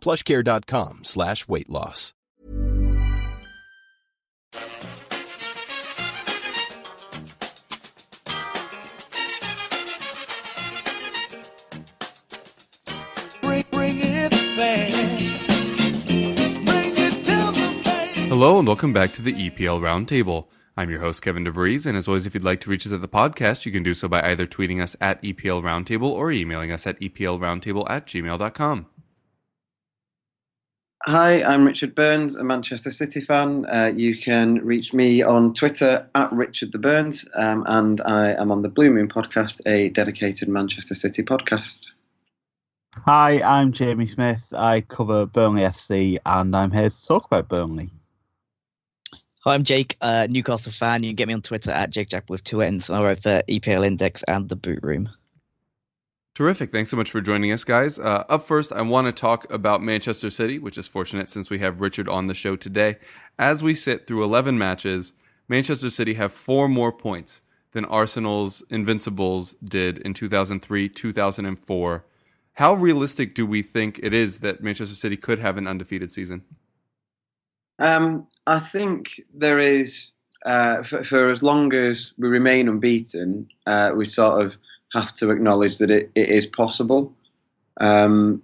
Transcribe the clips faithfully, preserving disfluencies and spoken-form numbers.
PlushCare.com slash weight loss. Hello and welcome back to the E P L Roundtable. I'm your host, Kevin DeVries, and as always, if you'd like to reach us at the podcast, you can do so by either tweeting us at E P L Roundtable or emailing us at eplroundtable at gmail dot com. Hi, I'm Richard Burns, a Manchester City fan. Uh, you can reach me on Twitter at Richard the Burns, um, and I am on the Blue Moon podcast, a dedicated Manchester City podcast. Hi, I'm Jamie Smith. I cover Burnley F C, and I'm here to talk about Burnley. Hi, I'm Jake, a Newcastle fan. You can get me on Twitter at JakeJack with two N's, and I wrote the E P L Index and the Boot Room. Terrific. Thanks so much for joining us, guys. Uh, up first, I want to talk about Manchester City, which is fortunate since we have Richard on the show today. As we sit through eleven matches, Manchester City have four more points than Arsenal's Invincibles did in two thousand three, two thousand four. How realistic do we think it is that Manchester City could have an undefeated season? Um, I think there is, uh, for, for as long as we remain unbeaten, uh, we sort of have to acknowledge that it, it is possible. Um,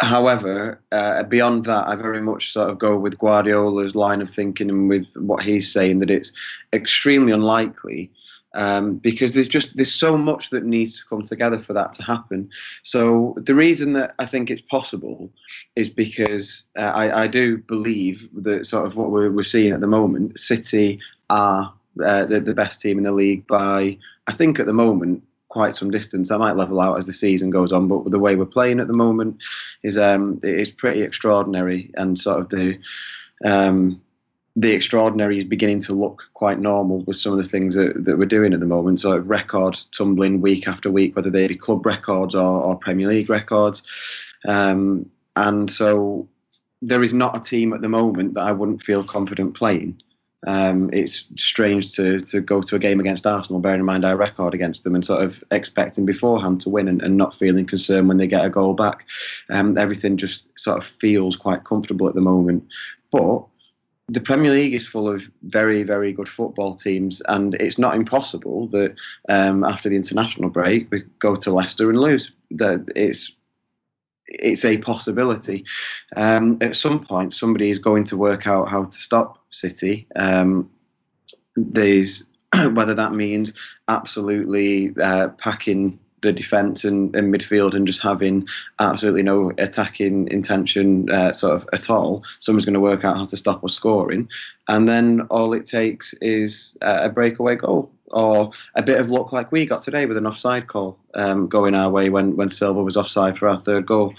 however, uh, beyond that, I very much sort of go with Guardiola's line of thinking and with what he's saying, that it's extremely unlikely um, because there's just there's so much that needs to come together for that to happen. So the reason that I think it's possible is because uh, I, I do believe that sort of what we're, we're seeing at the moment, City are uh, the, the best team in the league by, I think at the moment, quite some distance. That might level out as the season goes on, but the way we're playing at the moment is um it's pretty extraordinary, and sort of the um the extraordinary is beginning to look quite normal with some of the things that, that we're doing at the moment. So records tumbling week after week, whether they be club records or, or Premier League records, um and so there is not a team at the moment that I wouldn't feel confident playing. Um, it's strange to to go to a game against Arsenal, bearing in mind our record against them, and sort of expecting beforehand to win and, and not feeling concerned when they get a goal back. Um, everything just sort of feels quite comfortable at the moment. But the Premier League is full of very, very good football teams, and it's not impossible that um, after the international break we go to Leicester and lose. That it's it's a possibility. Um, at some point, somebody is going to work out how to stop City. Um, there's whether that means absolutely uh, packing the defence and, and midfield and just having absolutely no attacking intention uh, sort of at all. Someone's going to work out how to stop us scoring. And then all it takes is uh, a breakaway goal or a bit of luck like we got today with an offside call um, going our way when, when Silva was offside for our third goal.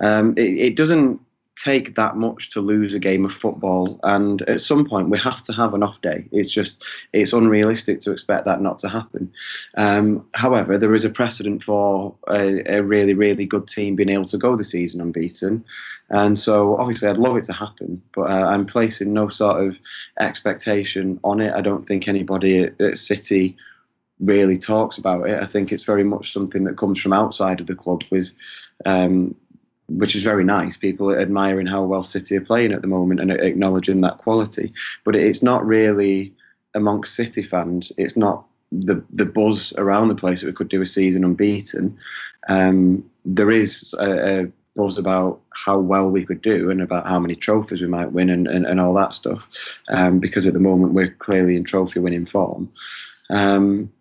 Um, it, it doesn't take that much to lose a game of football, and at some point we have to have an off day. It's just it's unrealistic to expect that not to happen. Um, however, there is a precedent for a, a really, really good team being able to go the season unbeaten, and so obviously I'd love it to happen, but uh, I'm placing no sort of expectation on it. I don't think anybody at, at City really talks about it. I think it's very much something that comes from outside of the club, with um which is very nice, people admiring how well City are playing at the moment and acknowledging that quality. But it's not really amongst City fans, it's not the the buzz around the place that we could do a season unbeaten. Um, there is a, a buzz about how well we could do and about how many trophies we might win and, and, and all that stuff, um, because at the moment we're clearly in trophy winning form. Um,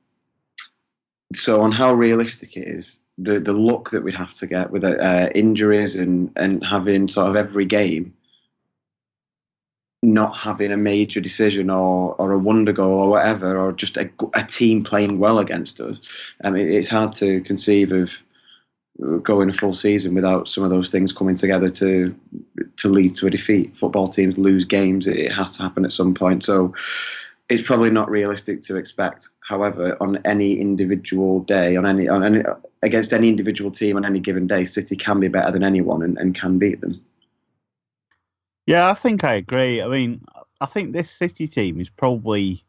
so on how realistic it is, the the luck that we'd have to get with uh, injuries and, and having sort of every game not having a major decision or, or a wonder goal or whatever, or just a, a team playing well against us. I mean, it's hard to conceive of going a full season without some of those things coming together to to lead to a defeat. Football teams lose games. It has to happen at some point. So it's probably not realistic to expect. However, on any individual day, on any on any against any individual team on any given day, City can be better than anyone and, and can beat them. Yeah, I think I agree. I mean, I think this City team is probably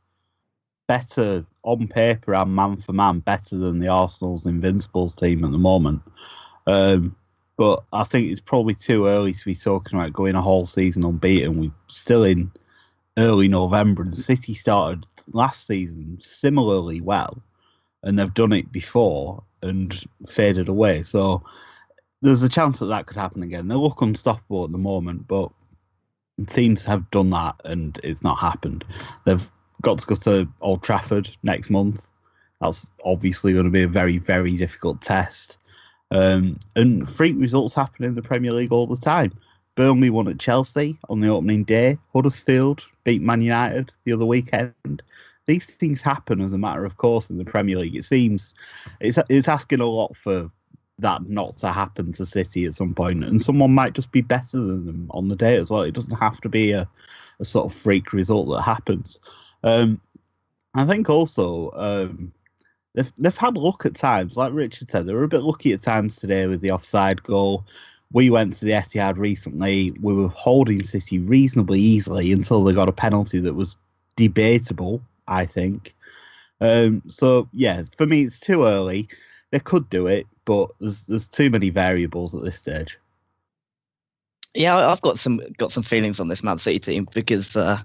better on paper and man for man, better than the Arsenal's Invincibles team at the moment. Um, but I think it's probably too early to be talking about going a whole season unbeaten. We're still in early November, and City started last season similarly well, and they've done it before and faded away. So there's a chance that that could happen again. They look unstoppable at the moment, but teams have done that and it's not happened. They've got to go to Old Trafford next month. That's obviously going to be a very, very difficult test. Um, and freak results happen in the Premier League all the time. Burnley won at Chelsea on the opening day. Huddersfield beat Man United the other weekend. These things happen as a matter of course in the Premier League. It seems it's it's asking a lot for that not to happen to City at some point. And someone might just be better than them on the day as well. It doesn't have to be a, a sort of freak result that happens. Um, I think also um, they've, they've had luck at times. Like Richard said, they were a bit lucky at times today with the offside goal. We went to the Etihad recently. We were holding City reasonably easily until they got a penalty that was debatable, I think. Um, so, yeah, for me, it's too early. They could do it, but there's, there's too many variables at this stage. Yeah, I've got some got some feelings on this Man City team because... Uh,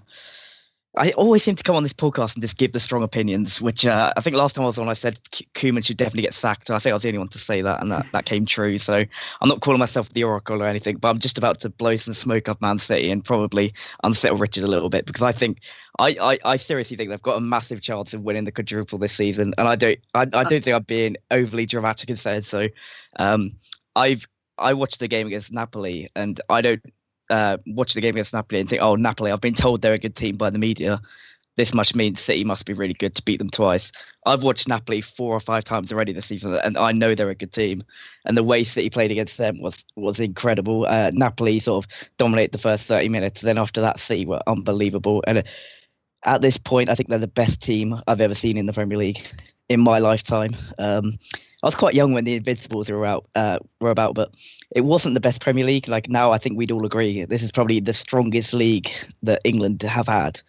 I always seem to come on this podcast and just give the strong opinions, which uh, I think last time I was on, I said Koeman should definitely get sacked. I think I was the only one to say that, and that, that came true. So I'm not calling myself the Oracle or anything, but I'm just about to blow some smoke up Man City and probably unsettle Richard a little bit, because I think I, I, I seriously think they've got a massive chance of winning the quadruple this season, and I don't I, I don't think I'm being overly dramatic and said so. Um, I've I watched the game against Napoli, and I don't. Uh, watch the game against Napoli and think, oh, Napoli, I've been told they're a good team by the media. This much means City must be really good to beat them twice. I've watched Napoli four or five times already this season, and I know they're a good team. And the way City played against them was was incredible. Uh, Napoli sort of dominated the first thirty minutes. Then after that, City were unbelievable. And at this point, I think they're the best team I've ever seen in the Premier League in my lifetime. Um, I was quite young when the Invincibles were out, uh, were about, but it wasn't the best Premier League. Like now, I think we'd all agree this is probably the strongest league that England have had,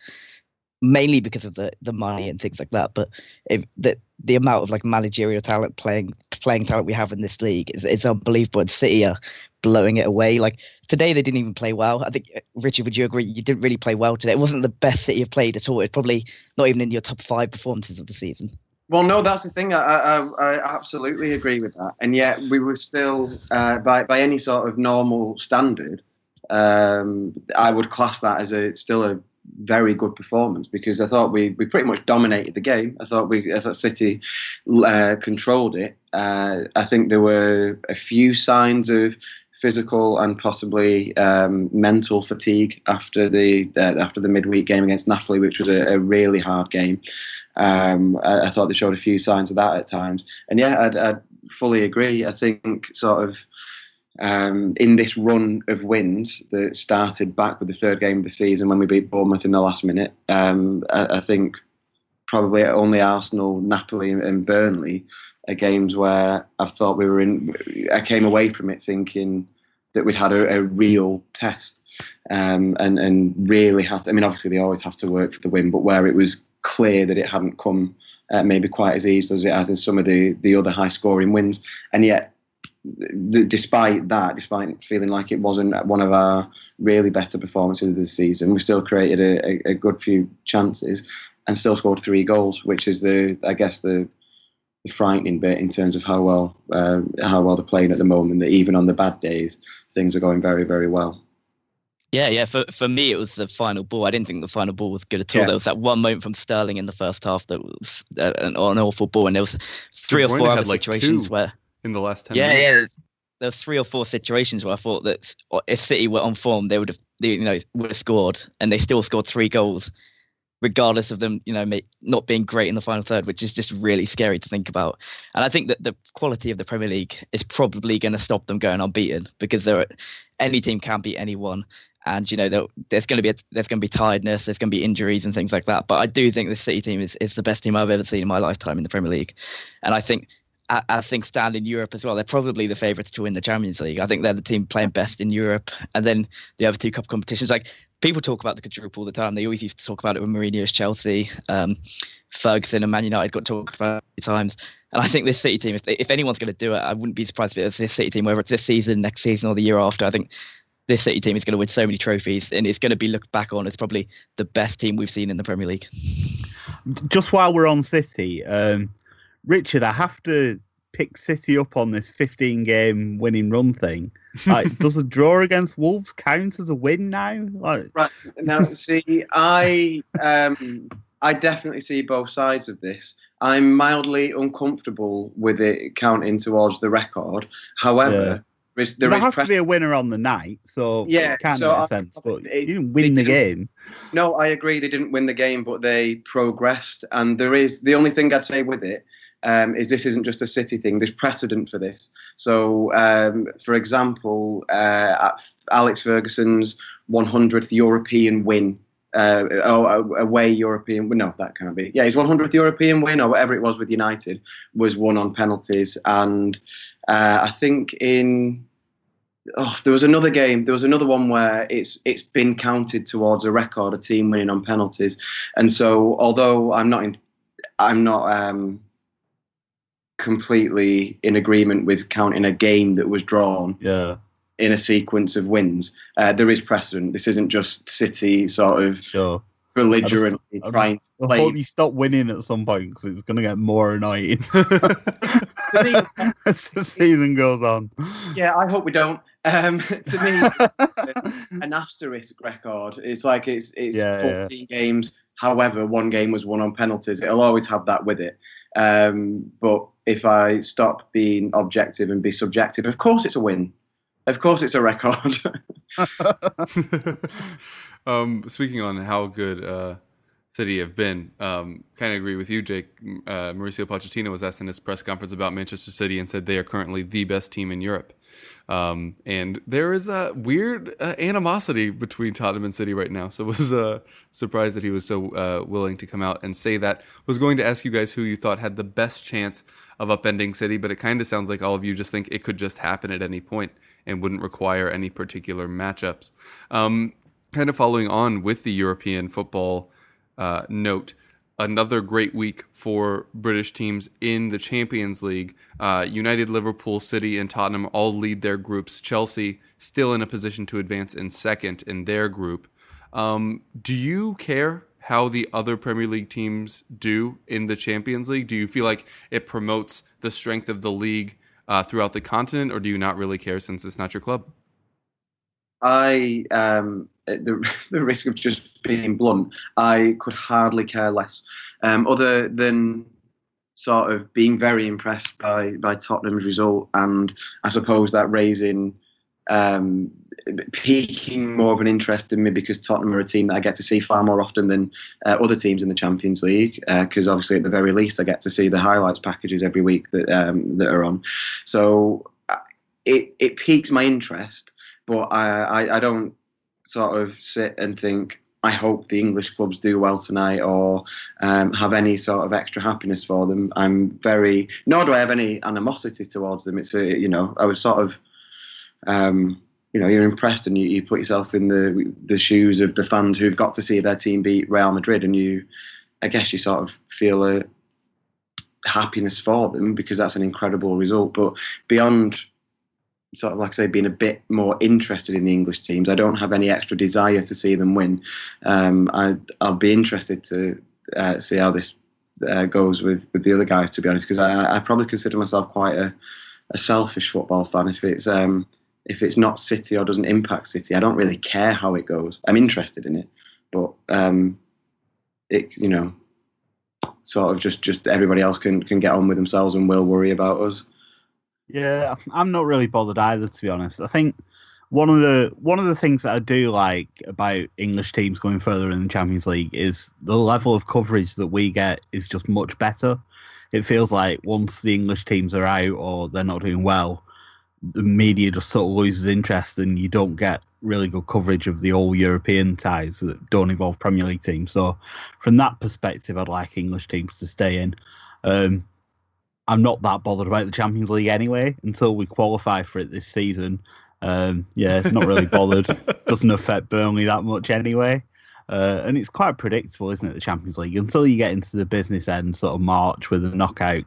mainly because of the, the money and things like that. But if, the the amount of like managerial talent, playing playing talent we have in this league is it's unbelievable. And City are blowing it away. Like today, they didn't even play well. I think Richard, would you agree? You didn't really play well today. It wasn't the best City have played at all. It's probably not even in your top five performances of the season. Well, no, that's the thing. I, I, I absolutely agree with that. And yet we were still, uh, by by any sort of normal standard, um, I would class that as a still a very good performance, because I thought we, we pretty much dominated the game. I thought we I thought City uh, controlled it. Uh, I think there were a few signs of physical and possibly um, mental fatigue after the uh, after the midweek game against Napoli, which was a, a really hard game. Um, I, I thought they showed a few signs of that at times. And yeah, I'd, I'd fully agree. I think sort of um, in this run of wins that started back with the third game of the season when we beat Bournemouth in the last minute, um, I, I think probably only Arsenal, Napoli and, and Burnley are games where I thought we were in, I came away from it thinking that we'd had a, a real test um, and, and really have to, I mean, obviously they always have to work for the win, but where it was clear that it hadn't come uh, maybe quite as easily as it has in some of the, the other high-scoring wins. And yet, th- despite that, despite feeling like it wasn't one of our really better performances this season, we still created a, a, a good few chances and still scored three goals, which is, the I guess, the, the frightening bit in terms of how well uh, how well they're playing at the moment, that even on the bad days, things are going very, very well. Yeah, yeah. For for me, it was the final ball. I didn't think the final ball was good at all. Yeah. There was that one moment from Sterling in the first half that was an, an awful ball, and there was three or four other like situations where in the last ten yeah, minutes. Yeah, yeah. There were three or four situations where I thought that if City were on form, they would have, you know, would have scored, and they still scored three goals. regardless of them, you know, not being great in the final third, which is just really scary to think about. And I think that the quality of the Premier League is probably going to stop them going unbeaten, because there are, any team can beat anyone. And, you know, there's going to be a, there's going to be tiredness, there's going to be injuries and things like that. But I do think this City team is, is the best team I've ever seen in my lifetime in the Premier League. And I think, as things stand in Europe as well, they're probably the favourites to win the Champions League. I think they're the team playing best in Europe. And then the other two cup competitions, like, people talk about the quadruple all the time. They always used to talk about it when Mourinho's Chelsea, um, Ferguson and Man United got talked about a few times. And I think this City team, if, if anyone's going to do it, I wouldn't be surprised if it's this City team, whether it's this season, next season or the year after. I think this City team is going to win so many trophies, and it's going to be looked back on as probably the best team we've seen in the Premier League. Just while we're on City, um, Richard, I have to pick City up on this fifteen-game winning run thing. Like, does a draw against Wolves count as a win now? Like... Right. Now, see, I um, I definitely see both sides of this. I'm mildly uncomfortable with it counting towards the record. However... Yeah. There, is, there, there is has press- to be a winner on the night, so yeah, it kind so of makes sense. But it, you didn't win the game. No, I agree. They didn't win the game, but they progressed. And there is the only thing I'd say with it um, is this isn't just a City thing. There's precedent for this. So, um, for example, uh, Alex Ferguson's one hundredth European win. Uh, oh, away European win. No, that can't be. Yeah, his one hundredth European win or whatever it was with United was won on penalties. And uh, I think in oh, there was another game. There was another one where it's it's been counted towards a record, a team winning on penalties. And so, although I'm not in, I'm not um, completely in agreement with counting a game that was drawn. Yeah. In a sequence of wins, uh, there is precedent. This isn't just City sort of sure. belligerently I just, trying just, to play. I hope you stop winning at some point, because it's going to get more annoying as the season goes on. Yeah, I hope we don't. Um, to me, an asterisk record is like it's it's yeah, fourteen yeah. games. However, one game was won on penalties. It'll always have that with it. Um, but if I stop being objective and be subjective, of course it's a win. Of course it's a record. um, speaking on how good uh, City have been, um, kind of agree with you, Jake. Uh, Mauricio Pochettino was asked in his press conference about Manchester City and said they are currently the best team in Europe. Um, and there is a weird uh, animosity between Tottenham and City right now. So I was uh, surprised that he was so uh, willing to come out and say that. I was going to ask you guys who you thought had the best chance of upending City, but it kind of sounds like all of you just think it could just happen at any point and wouldn't require any particular matchups. Um, kind of following on with the European football uh, note, another great week for British teams in the Champions League. Uh, United, Liverpool, City, and Tottenham all lead their groups. Chelsea still in a position to advance in second in their group. Um, do you care how the other Premier League teams do in the Champions League? Do you feel like it promotes the strength of the league Uh, throughout the continent, or do you not really care since it's not your club? I, um, at the, the risk of just being blunt, I could hardly care less. Um, other than sort of being very impressed by, by Tottenham's result, and I suppose that raising, um, piquing more of an interest in me, because Tottenham are a team that I get to see far more often than uh, other teams in the Champions League, because uh, obviously at the very least I get to see the highlights packages every week that um, that are on. So it it piques my interest, but I, I, I don't sort of sit and think, I hope the English clubs do well tonight, or um, have any sort of extra happiness for them. I'm very, nor do I have any animosity towards them. It's, a, you know, I was sort of, um, you know, you're impressed and you, you put yourself in the the shoes of the fans who've got to see their team beat Real Madrid, and you, I guess you sort of feel a happiness for them, because that's an incredible result. But beyond sort of, like I say, being a bit more interested in the English teams, I don't have any extra desire to see them win. Um, I, I'll be interested to uh, see how this uh, goes with, with the other guys, to be honest, because I, I probably consider myself quite a, a selfish football fan. If it's... Um, If it's not City or doesn't impact City, I don't really care how it goes. I'm interested in it, but um, it you know, sort of just, just everybody else can can get on with themselves and will worry about us. Yeah, I'm not really bothered either, to be honest. I think one of the one of the things that I do like about English teams going further in the Champions League is the level of coverage that we get is just much better. It feels like once the English teams are out or they're not doing well, the media just sort of loses interest and you don't get really good coverage of the all-European ties that don't involve Premier League teams. So from that perspective, I'd like English teams to stay in. Um, I'm not that bothered about the Champions League anyway until we qualify for it this season. Um, yeah, it's not really bothered. Doesn't affect Burnley that much anyway. Uh, and it's quite predictable, isn't it, the Champions League? Until you get into the business end, sort of March with the knockout,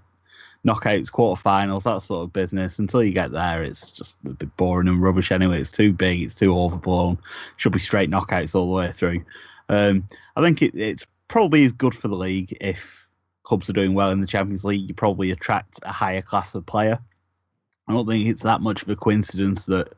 knockouts, quarterfinals, that sort of business. Until you get there, it's just a bit boring and rubbish anyway. It's too big, it's too overblown. Should be straight knockouts all the way through. Um, I think it, it's probably as good for the league if clubs are doing well in the Champions League. You probably attract a higher class of player. I don't think it's that much of a coincidence that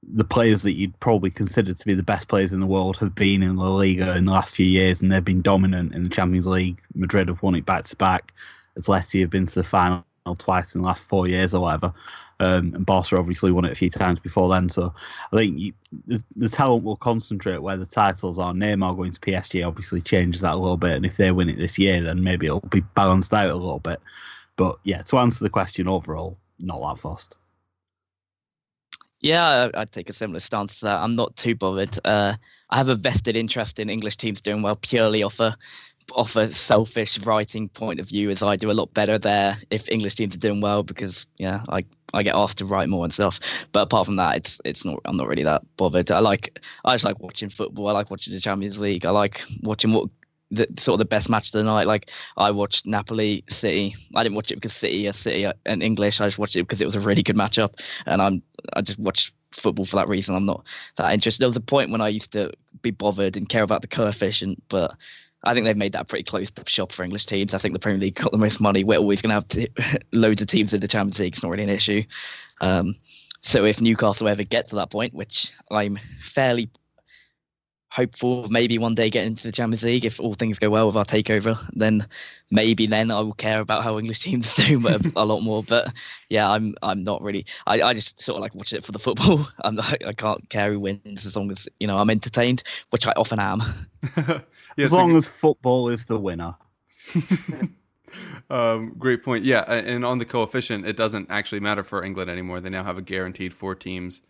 the players that you'd probably consider to be the best players in the world have been in La Liga in the last few years, and they've been dominant in the Champions League. Madrid have won it back-to-back. Atleti have been to the final twice in the last four years or whatever. Um, and Barca obviously won it a few times before then. So I think you, the, the talent will concentrate where the titles are. Neymar going to P S G obviously changes that a little bit, and if they win it this year, then maybe it'll be balanced out a little bit. But yeah, to answer the question overall, not that fast. Yeah, I'd take a similar stance to that. I'm not too bothered. Uh, I have a vested interest in English teams doing well purely off a, off a selfish writing point of view, as I do a lot better there if English teams are doing well because, yeah, I I get asked to write more and stuff. But apart from that, it's it's not I'm not really that bothered. I like I just like watching football. I like watching the Champions League. I like watching what the sort of the best match of the night. Like I watched Napoli City. I didn't watch it because City are City and English. I just watched it because it was a really good matchup, and I'm I just watched football for that reason. I'm not that interested. There was a point when I used to be bothered and care about the coefficient, but I think they've made that a pretty closed up shop for English teams. I think the Premier League got the most money. We're always going to have loads of teams in the Champions League. It's not really an issue. Um, so if Newcastle ever get to that point, which I'm fairly hopeful of maybe one day getting into the Champions League if all things go well with our takeover, then maybe then I will care about how English teams do a lot more. But yeah, I'm I'm not really. I, I just sort of like watch it for the football. I'm not, I can't care who wins as long as, you know, I'm entertained, which I often am. yeah, as long good... as football is the winner. um, great point. Yeah, and on the coefficient, it doesn't actually matter for England anymore. They now have a guaranteed four teams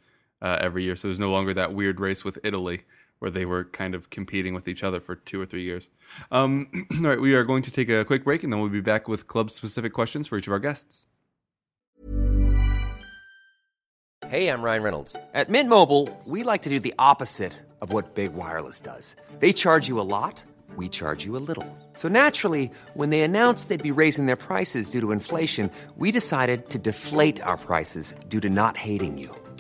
uh, every year, so there's no longer that weird race with Italy, where they were kind of competing with each other for two or three years. Um, all right, we are going to take a quick break, and then we'll be back with club-specific questions for each of our guests. Hey, I'm Ryan Reynolds. At Mint Mobile, we like to do the opposite of what Big Wireless does. They charge you a lot, we charge you a little. So naturally, when they announced they'd be raising their prices due to inflation, we decided to deflate our prices due to not hating you.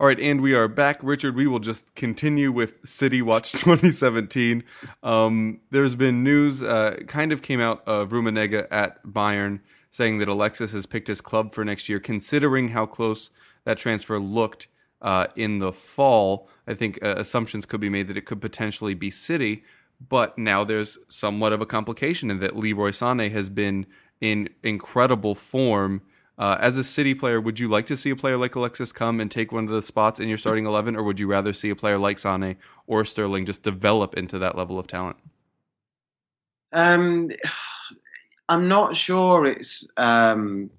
All right, and we are back. Richard, we will just continue with City Watch twenty seventeen. Um, there's been news uh, kind of came out of Rummenigge at Bayern saying that Alexis has picked his club for next year, considering how close that transfer looked uh, in the fall. I think uh, assumptions could be made that it could potentially be City, but now there's somewhat of a complication in that Leroy Sané has been in incredible form. Uh, as a City player, would you like to see a player like Alexis come and take one of the spots in your starting eleven, or would you rather see a player like Sané or Sterling just develop into that level of talent? Um, I'm not sure it's um,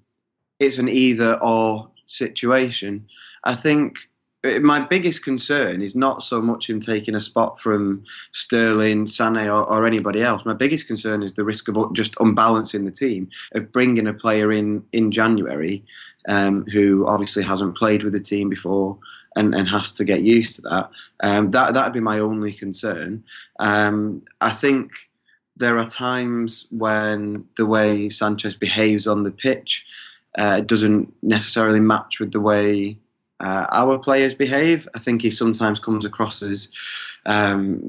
it's an either or situation. I think my biggest concern is not so much him taking a spot from Sterling, Sané or, or anybody else. My biggest concern is the risk of just unbalancing the team, of bringing a player in in January um, who obviously hasn't played with the team before and, and has to get used to that. Um, that that'd be my only concern. Um, I think there are times when the way Sanchez behaves on the pitch uh, doesn't necessarily match with the way Uh, our players behave. I think he sometimes comes across as um,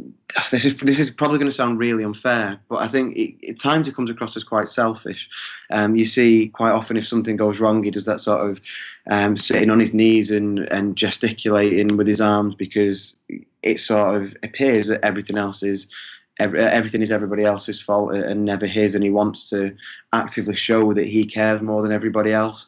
this is this is probably going to sound really unfair, but I think it, at times he comes across as quite selfish. Um, you see quite often if something goes wrong, he does that sort of um, sitting on his knees and and gesticulating with his arms, because it sort of appears that everything else is every, everything is everybody else's fault and never his, and he wants to actively show that he cares more than everybody else.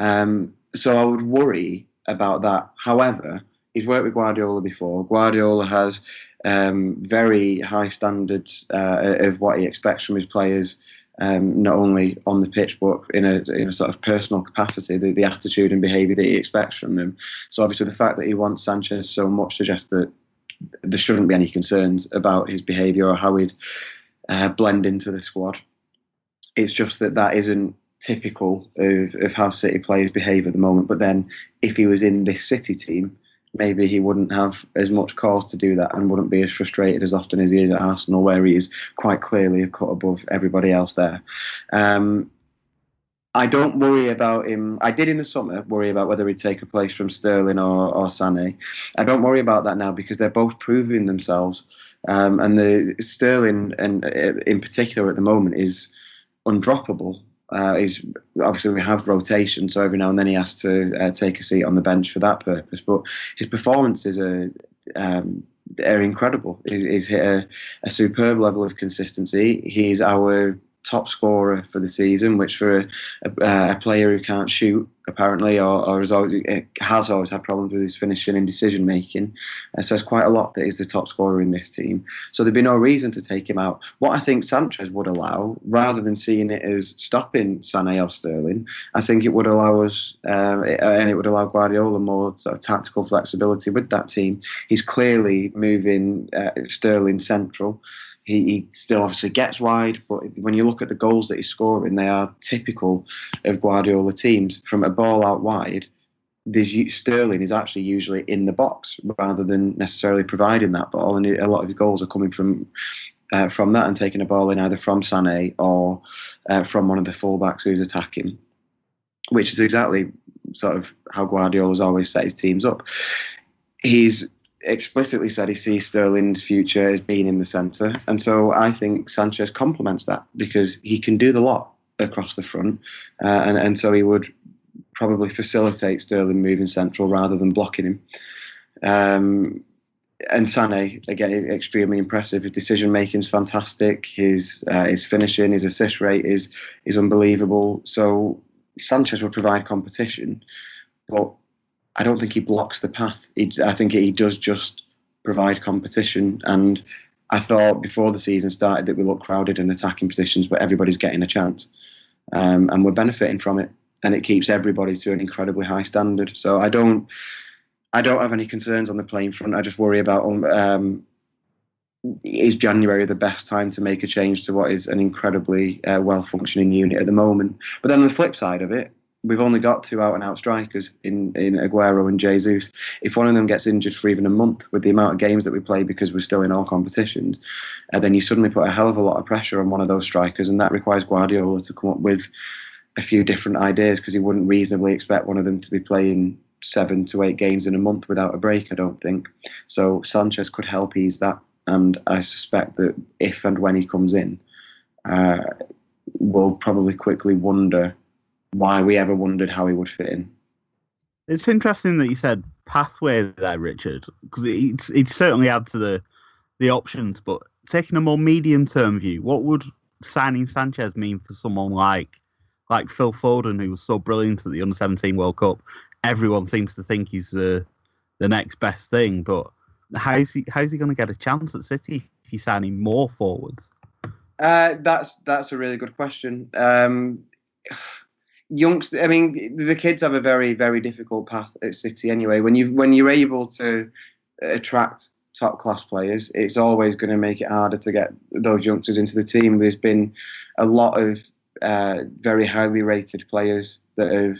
Um, so I would worry about that. However, he's worked with Guardiola before. Guardiola has um, very high standards uh, of what he expects from his players, um, not only on the pitch but in a in a sort of personal capacity, the, the attitude and behaviour that he expects from them. So obviously the fact that he wants Sanchez so much suggests that there shouldn't be any concerns about his behaviour or how he'd uh, blend into the squad. It's just that that isn't typical of, of how City players behave at the moment. But then if he was in this City team, maybe he wouldn't have as much cause to do that and wouldn't be as frustrated as often as he is at Arsenal, where he is quite clearly a cut above everybody else there. Um, I don't worry about him. I did in the summer worry about whether he'd take a place from Sterling or, or Sané. I don't worry about that now because they're both proving themselves. Um, and the Sterling and in particular at the moment is undroppable. Uh, he's, obviously we have rotation, so every now and then he has to uh, take a seat on the bench for that purpose, but his performances are, um, are incredible. He's hit a, a superb level of consistency. He's our top scorer for the season, which for a, a, a player who can't shoot apparently or, or has, always, has always had problems with his finishing and decision making, uh, says quite a lot that he's the top scorer in this team. So there'd be no reason to take him out. What I think Sanchez would allow, rather than seeing it as stopping Sané or Sterling, I think it would allow us uh, and it would allow Guardiola more sort of tactical flexibility with that team. He's clearly moving uh, Sterling central. He, he still obviously gets wide, but when you look at the goals that he's scoring, they are typical of Guardiola teams. From a ball out wide, there's, Sterling is actually usually in the box rather than necessarily providing that ball, and a lot of his goals are coming from uh, from that and taking a ball in either from Sané or uh, from one of the fullbacks who's attacking, which is exactly sort of how Guardiola's always set his teams up. He's explicitly said he sees Sterling's future as being in the centre, and so I think Sanchez complements that because he can do the lot across the front, uh, and, and so he would probably facilitate Sterling moving central rather than blocking him. Um, and Sané, again, extremely impressive. His decision making is fantastic. His uh, his finishing, his assist rate is is unbelievable. So Sanchez would provide competition, but I don't think he blocks the path. He, I think he does just provide competition. And I thought before the season started that we looked crowded in attacking positions, but everybody's getting a chance. Um, and we're benefiting from it. And it keeps everybody to an incredibly high standard. So I don't I don't have any concerns on the playing front. I just worry about um, is January the best time to make a change to what is an incredibly uh, well-functioning unit at the moment. But then on the flip side of it, we've only got two out-and-out strikers in, in Aguero and Jesus. If one of them gets injured for even a month with the amount of games that we play because we're still in all competitions, uh, then you suddenly put a hell of a lot of pressure on one of those strikers, and that requires Guardiola to come up with a few different ideas because he wouldn't reasonably expect one of them to be playing seven to eight games in a month without a break, I don't think. So Sanchez could help ease that, and I suspect that if and when he comes in, uh, we'll probably quickly wonder why we ever wondered how he would fit in. It's interesting that you said pathway there, Richard, because it's it's certainly add to the the options. But taking a more medium term view, what would signing Sanchez mean for someone like like Phil Foden, who was so brilliant at the under seventeen World Cup? Everyone seems to think he's the the next best thing, but how is he how's he going to get a chance at City if he's signing more forwards? Uh, that's that's a really good question. Um, youngsters, I mean, the kids have a very, very difficult path at City anyway. When you when you're able to attract top class players, it's always going to make it harder to get those youngsters into the team. There's been a lot of uh, very highly rated players that have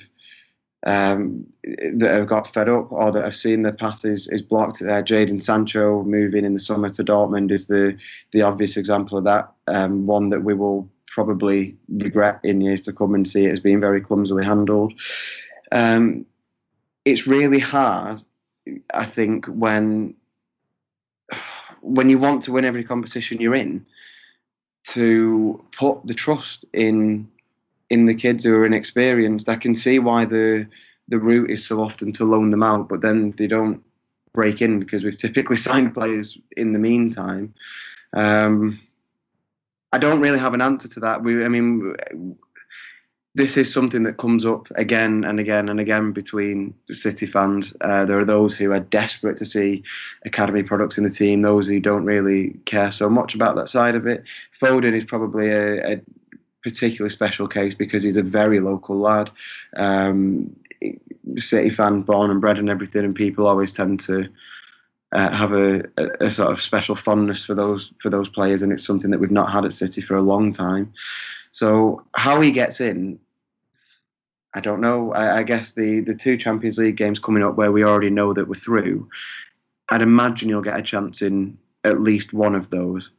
um, that have got fed up or that have seen their path is is blocked. Uh, Jadon Sancho moving in the summer to Dortmund is the the obvious example of that. Um, one that we will probably regret in years to come and see it as being very clumsily handled. Um, it's really hard, I think, when when you want to win every competition you're in, to put the trust in in the kids who are inexperienced. I can see why the the route is so often to loan them out, but then they don't break in because we've typically signed players in the meantime. Um, I don't really have an answer to that. We, I mean, this is something that comes up again and again and again between City fans. Uh, there are those who are desperate to see academy products in the team, those who don't really care so much about that side of it. Foden is probably a, a particularly special case because he's a very local lad. Um, City fan, born and bred and everything, and people always tend to Uh, have a, a, a sort of special fondness for those for those players, and it's something that we've not had at City for a long time. So how he gets in, I don't know. I, I guess the, the two Champions League games coming up where we already know that we're through, I'd imagine you'll get a chance in at least one of those,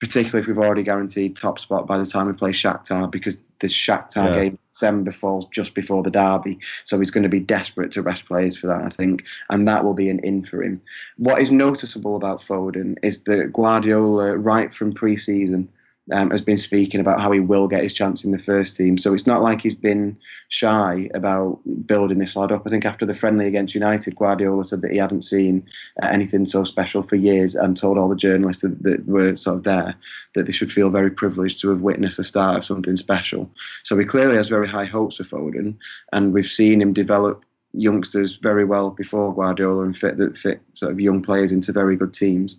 particularly if we've already guaranteed top spot by the time we play Shakhtar, because the Shakhtar yeah. game in December falls just before the derby, so he's going to be desperate to rest players for that, I think, and that will be an in for him. What is noticeable about Foden is that Guardiola, right from pre-season, um, has been speaking about how he will get his chance in the first team, so it's not like he's been shy about building this lad up. I think after the friendly against United, Guardiola said that he hadn't seen uh, anything so special for years and told all the journalists that, that were sort of there that they should feel very privileged to have witnessed the start of something special. So he clearly has very high hopes for Foden, and we've seen him develop youngsters very well before Guardiola and fit, that fit sort of young players into very good teams.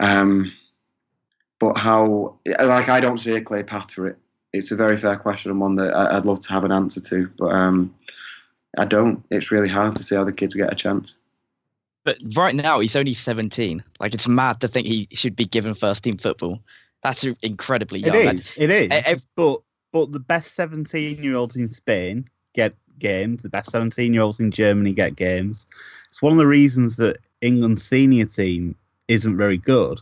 Um But how, like, I don't see a clear path for it. It's a very fair question and one that I'd love to have an answer to, but um, I don't. It's really hard to see how the kids get a chance. But right now, he's only seventeen. Like, it's mad to think he should be given first-team football. That's incredibly young. It is, it is. I, I, but, but the best seventeen-year-olds in Spain get games. The best seventeen-year-olds in Germany get games. It's one of the reasons that England's senior team isn't very good,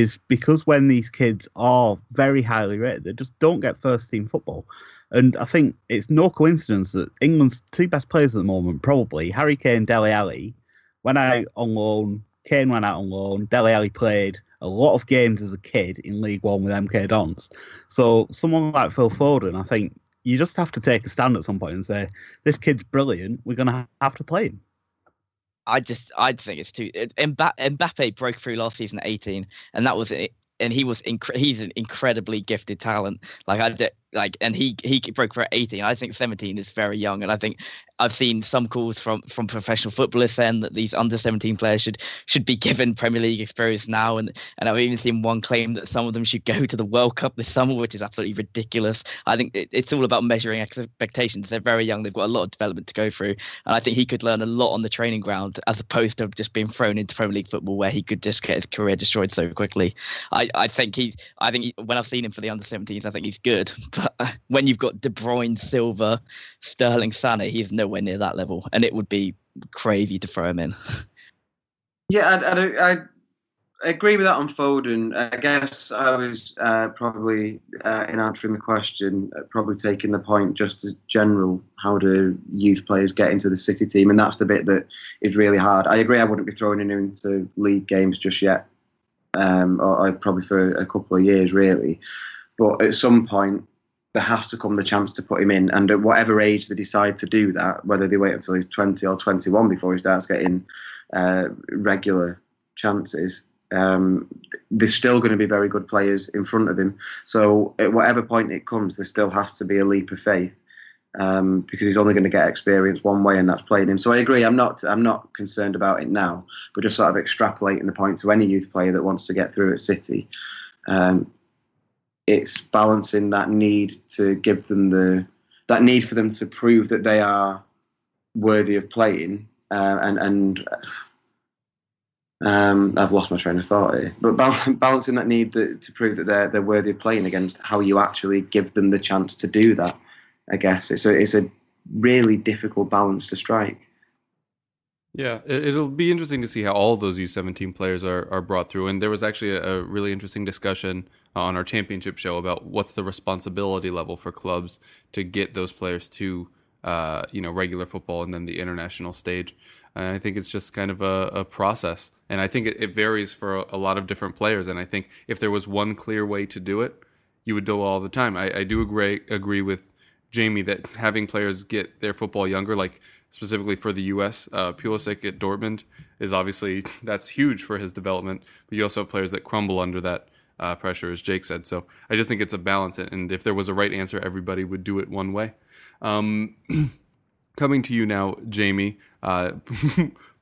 is because when these kids are very highly rated, they just don't get first-team football. And I think it's no coincidence that England's two best players at the moment, probably, Harry Kane and Dele Alli, went out on loan. Kane went out on loan. Dele Alli played a lot of games as a kid in League One with M K Dons. So someone like Phil Foden, I think, you just have to take a stand at some point and say, this kid's brilliant, we're going to have to play him. I just, I think it's too. Mbappe broke through last season at eighteen, and that was it. And he was, inc- he's an incredibly gifted talent. Like I did, like, and he he broke through at eighteen. I think seventeen is very young, and I think I've seen some calls from, from professional footballers saying that these under seventeen players should should be given Premier League experience now, and and I've even seen one claim that some of them should go to the World Cup this summer, which is absolutely ridiculous. I think it, it's all about measuring expectations. They're very young; they've got a lot of development to go through, and I think he could learn a lot on the training ground as opposed to just being thrown into Premier League football, where he could just get his career destroyed so quickly. I I think he, I think he, when I've seen him for the under seventeens, I think he's good. But when you've got De Bruyne, Silva, Sterling, Sané, he's nowhere near that level, and it would be crazy to throw him in. Yeah, I, I, I agree with that on Foden. I guess I was uh, probably, uh, in answering the question, probably taking the point just as general, how do youth players get into the City team, and that's the bit that is really hard. I agree I wouldn't be throwing him into league games just yet, um, or, or probably for a couple of years, really. But at some point, there has to come the chance to put him in. And at whatever age they decide to do that, whether they wait until he's twenty or twenty-one before he starts getting uh, regular chances, um, there's still going to be very good players in front of him. So at whatever point it comes, there still has to be a leap of faith, um, because he's only going to get experience one way, and that's playing him. So I agree, I'm not I'm not concerned about it now, but just sort of extrapolating the point to any youth player that wants to get through at City. Um, It's balancing that need to give them the that need for them to prove that they are worthy of playing. Uh, and and um, I've lost my train of thought here. But bal- balancing that need that, to prove that they're they're worthy of playing against how you actually give them the chance to do that. I guess it's a it's a really difficult balance to strike. Yeah, it'll be interesting to see how all those U seventeen players are, are brought through. And there was actually a, a really interesting discussion on our championship show about what's the responsibility level for clubs to get those players to uh, you know, regular football and then the international stage. And I think it's just kind of a, a process. And I think it, it varies for a, a lot of different players. And I think if there was one clear way to do it, you would do it all the time. I, I do agree agree with Jamie that having players get their football younger, like specifically for the U S, uh, Pulisic at Dortmund is obviously, that's huge for his development, but you also have players that crumble under that uh, pressure, as Jake said. So I just think it's a balance, and if there was a right answer, everybody would do it one way. Um, coming to you now, Jamie, uh,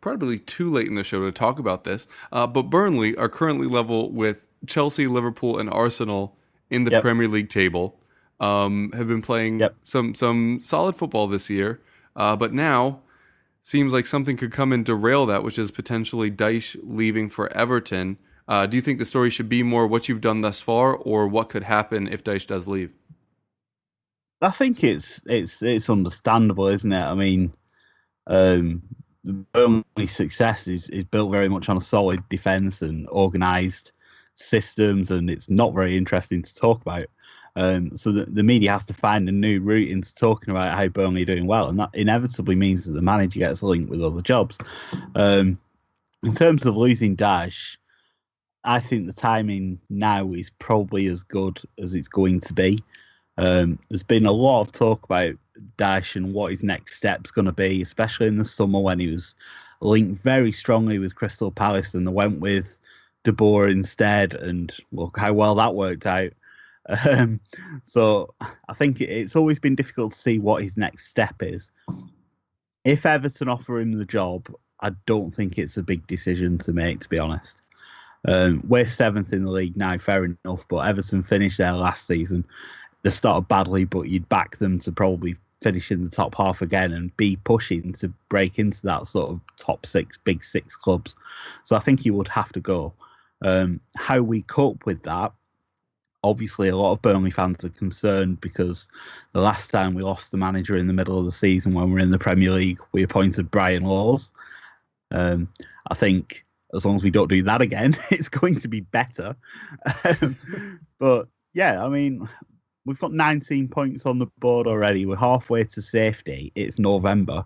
probably too late in the show to talk about this, uh, but Burnley are currently level with Chelsea, Liverpool, and Arsenal in the yep. Premier League table, um, have been playing yep. some some solid football this year. Uh, but now, seems like something could come and derail that, which is potentially Dyche leaving for Everton. Uh, do you think the story should be more what you've done thus far, or what could happen if Dyche does leave? I think it's it's it's understandable, isn't it? I mean, um, Burnley's success is, is built very much on a solid defence and organised systems, and it's not very interesting to talk about. Um, so the, the media has to find a new route into talking about how Burnley are doing well, and that inevitably means that the manager gets linked with other jobs. Um, in terms of losing Dyche, I think the timing now is probably as good as it's going to be. Um, there's been a lot of talk about Dyche and what his next step's going to be, especially in the summer when he was linked very strongly with Crystal Palace and they went with De Boer instead, and look how well that worked out. Um, so I think it's always been difficult to see what his next step is. If Everton offer him the job, I don't think it's a big decision to make, to be honest. Um, we're seventh in the league now, fair enough, but Everton finished there last season. They started badly, but you'd back them to probably finish in the top half again and be pushing to break into that sort of top six, big six clubs. So I think he would have to go. Um, how we cope with that, obviously, a lot of Burnley fans are concerned because the last time we lost the manager in the middle of the season when we were in the Premier League, we appointed Brian Laws. Um, I think as long as we don't do that again, it's going to be better. Um, but yeah, I mean, we've got nineteen points on the board already. We're halfway to safety. It's November.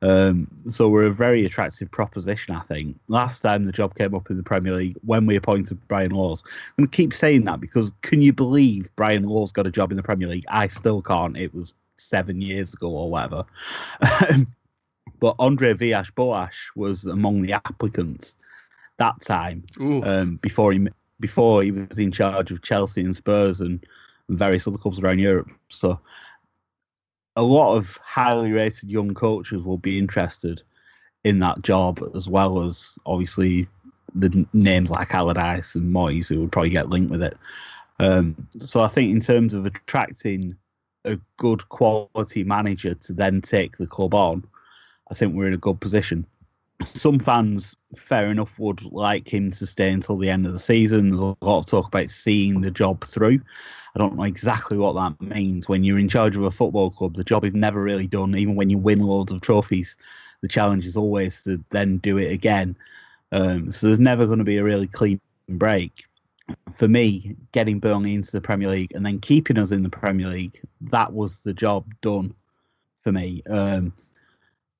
Um, so we're a very attractive proposition, I think. Last time the job came up in the Premier League when we appointed Brian Laws. And we keep saying that because can you believe Brian Laws got a job in the Premier League? I still can't. It was seven years ago or whatever. But Andre Villas-Boas was among the applicants that time um, before he before he was in charge of Chelsea and Spurs and, and various other clubs around Europe. So a lot of highly rated young coaches will be interested in that job, as well as obviously the names like Allardyce and Moyes, who would probably get linked with it. Um, so I think in terms of attracting a good quality manager to then take the club on, I think we're in a good position. Some fans, fair enough, would like him to stay until the end of the season. There's a lot of talk about seeing the job through. I don't know exactly what that means. When you're in charge of a football club, the job is never really done. Even when you win loads of trophies, the challenge is always to then do it again. Um, so there's never going to be a really clean break. For me, getting Burnley into the Premier League and then keeping us in the Premier League, that was the job done for me. Um,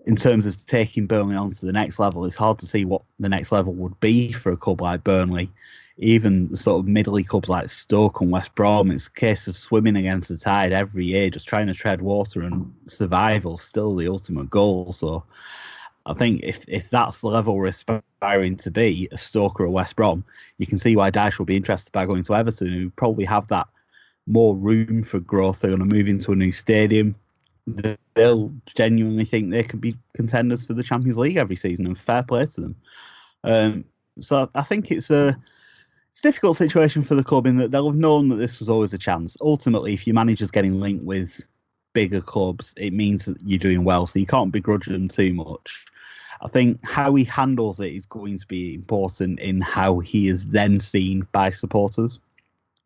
in terms of taking Burnley on to the next level, it's hard to see what the next level would be for a club like Burnley. Even sort of middle-league clubs like Stoke and West Brom, it's a case of swimming against the tide every year, just trying to tread water, and survival's still the ultimate goal. So I think if, if that's the level we're aspiring to be, a Stoke or a West Brom, you can see why Dyche will be interested by going to Everton, who probably have that more room for growth. They're going to move into a new stadium. They'll genuinely think they can be contenders for the Champions League every season, and fair play to them. Um, so I think it's a it's a difficult situation for the club in that they'll have known that this was always a chance. Ultimately, if your manager's getting linked with bigger clubs, it means that you're doing well. So you can't begrudge them too much. I think how he handles it is going to be important in how he is then seen by supporters.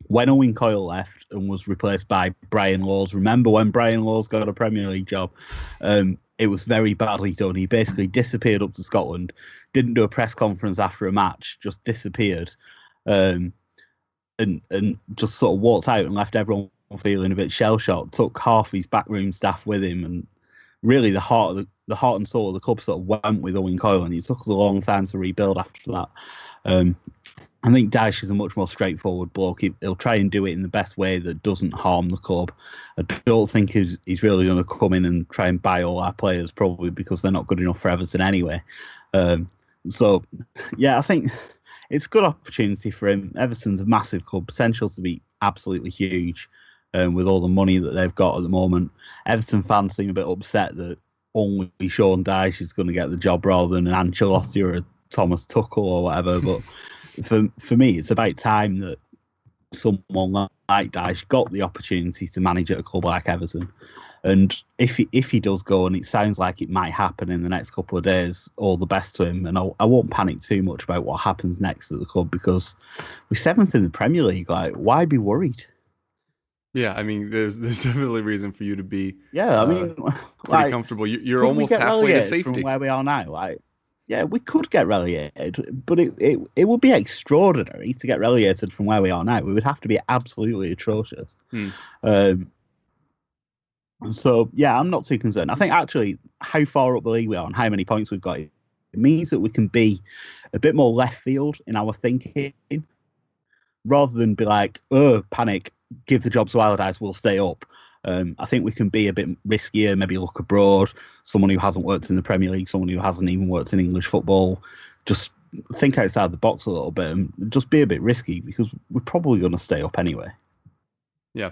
When Owen Coyle left and was replaced by Brian Laws, remember when Brian Laws got a Premier League job, um, it was very badly done. He basically disappeared up to Scotland, didn't do a press conference after a match, just disappeared, um, and and just sort of walked out and left everyone feeling a bit shell-shocked, took half his backroom staff with him, and really the heart of the, the heart and soul of the club sort of went with Owen Coyle, and it took us a long time to rebuild after that. Um, I think Dyche is a much more straightforward bloke. He, he'll try and do it in the best way that doesn't harm the club. I don't think he's, he's really going to come in and try and buy all our players, probably because they're not good enough for Everton anyway. Um, so, yeah, I think it's a good opportunity for him. Everton's a massive club, potential to be absolutely huge um, with all the money that they've got at the moment. Everton fans seem a bit upset that only Sean Dyche is going to get the job rather than an Ancelotti or a Thomas Tuchel or whatever, but... For for me, it's about time that someone like Dyche got the opportunity to manage at a club like Everton. And if he, if he does go, and it sounds like it might happen in the next couple of days, all the best to him. And I, I won't panic too much about what happens next at the club, because we're seventh in the Premier League. Like, why be worried? Yeah, I mean, there's there's definitely reason for you to be. Yeah, I mean, uh, pretty like, comfortable. You, you're almost halfway to safety from where we are now. Like. Yeah, we could get relegated, but it, it it would be extraordinary to get relegated from where we are now. We would have to be absolutely atrocious. Hmm. Um, so, yeah, I'm not too concerned. I think, actually, how far up the league we are and how many points we've got, it means that we can be a bit more left field in our thinking, rather than be like, oh, panic, give the job to Allardyce, we'll stay up. Um, I think we can be a bit riskier, maybe look abroad, someone who hasn't worked in the Premier League, someone who hasn't even worked in English football. Just think outside the box a little bit and just be a bit risky, because we're probably going to stay up anyway. Yeah.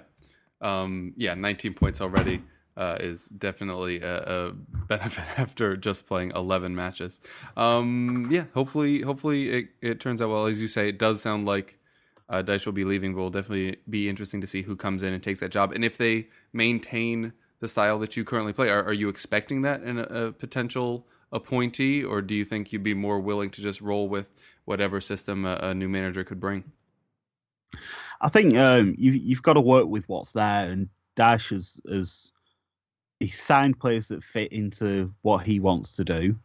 Um, yeah, nineteen points already uh, is definitely a, a benefit after just playing eleven matches. Um, yeah, hopefully hopefully it, it turns out well. As you say, it does sound like Uh, Dyche will be leaving, but will definitely be interesting to see who comes in and takes that job. And if they maintain the style that you currently play, are, are you expecting that in a, a potential appointee, or do you think you'd be more willing to just roll with whatever system a, a new manager could bring? I think um, you, you've got to work with what's there, and Dyche has, has he signed players that fit into what he wants to do.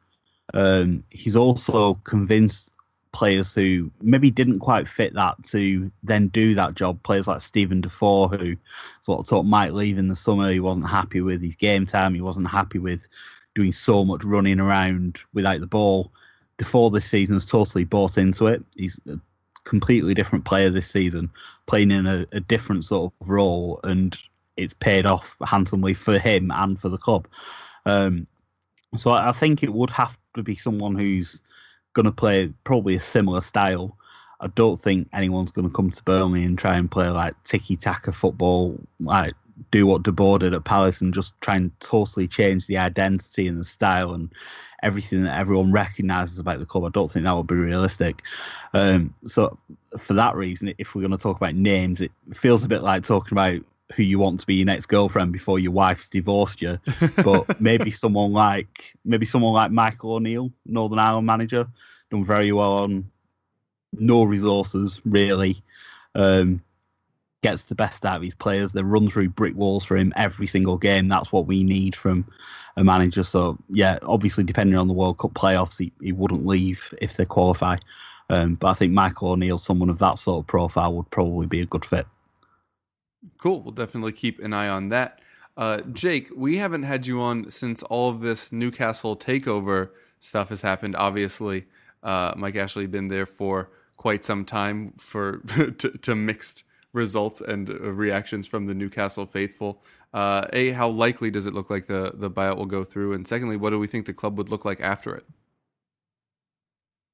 Um, he's also convinced players who maybe didn't quite fit that to then do that job. Players like Stephen Defoe, who sort of thought might leave in the summer. He wasn't happy with his game time. He wasn't happy with doing so much running around without the ball. Defoe this season has totally bought into it. He's a completely different player this season, playing in a, a different sort of role, and it's paid off handsomely for him and for the club. Um, so I think it would have to be someone who's going to play probably a similar style. I don't think anyone's going to come to Burnley and try and play like tiki-taka football, like do what De Boer did at Palace and just try and totally change the identity and the style and everything that everyone recognises about the club. I don't think that would be realistic. Um, so for that reason, if we're going to talk about names, it feels a bit like talking about who you want to be your next girlfriend before your wife's divorced you. But maybe someone like maybe someone like Michael O'Neill, Northern Ireland manager, done very well on no resources really. Um, gets the best out of his players. They run through brick walls for him every single game. That's what we need from a manager. So yeah, obviously depending on the World Cup playoffs, he, he wouldn't leave if they qualify. Um, but I think Michael O'Neill, someone of that sort of profile, would probably be a good fit. Cool. We'll definitely keep an eye on that. Uh, Jake, we haven't had you on since all of this Newcastle takeover stuff has happened. Obviously, uh, Mike Ashley been there for quite some time for to, to mixed results and reactions from the Newcastle faithful. Uh, A, how likely does it look like the, the buyout will go through? And secondly, what do we think the club would look like after it?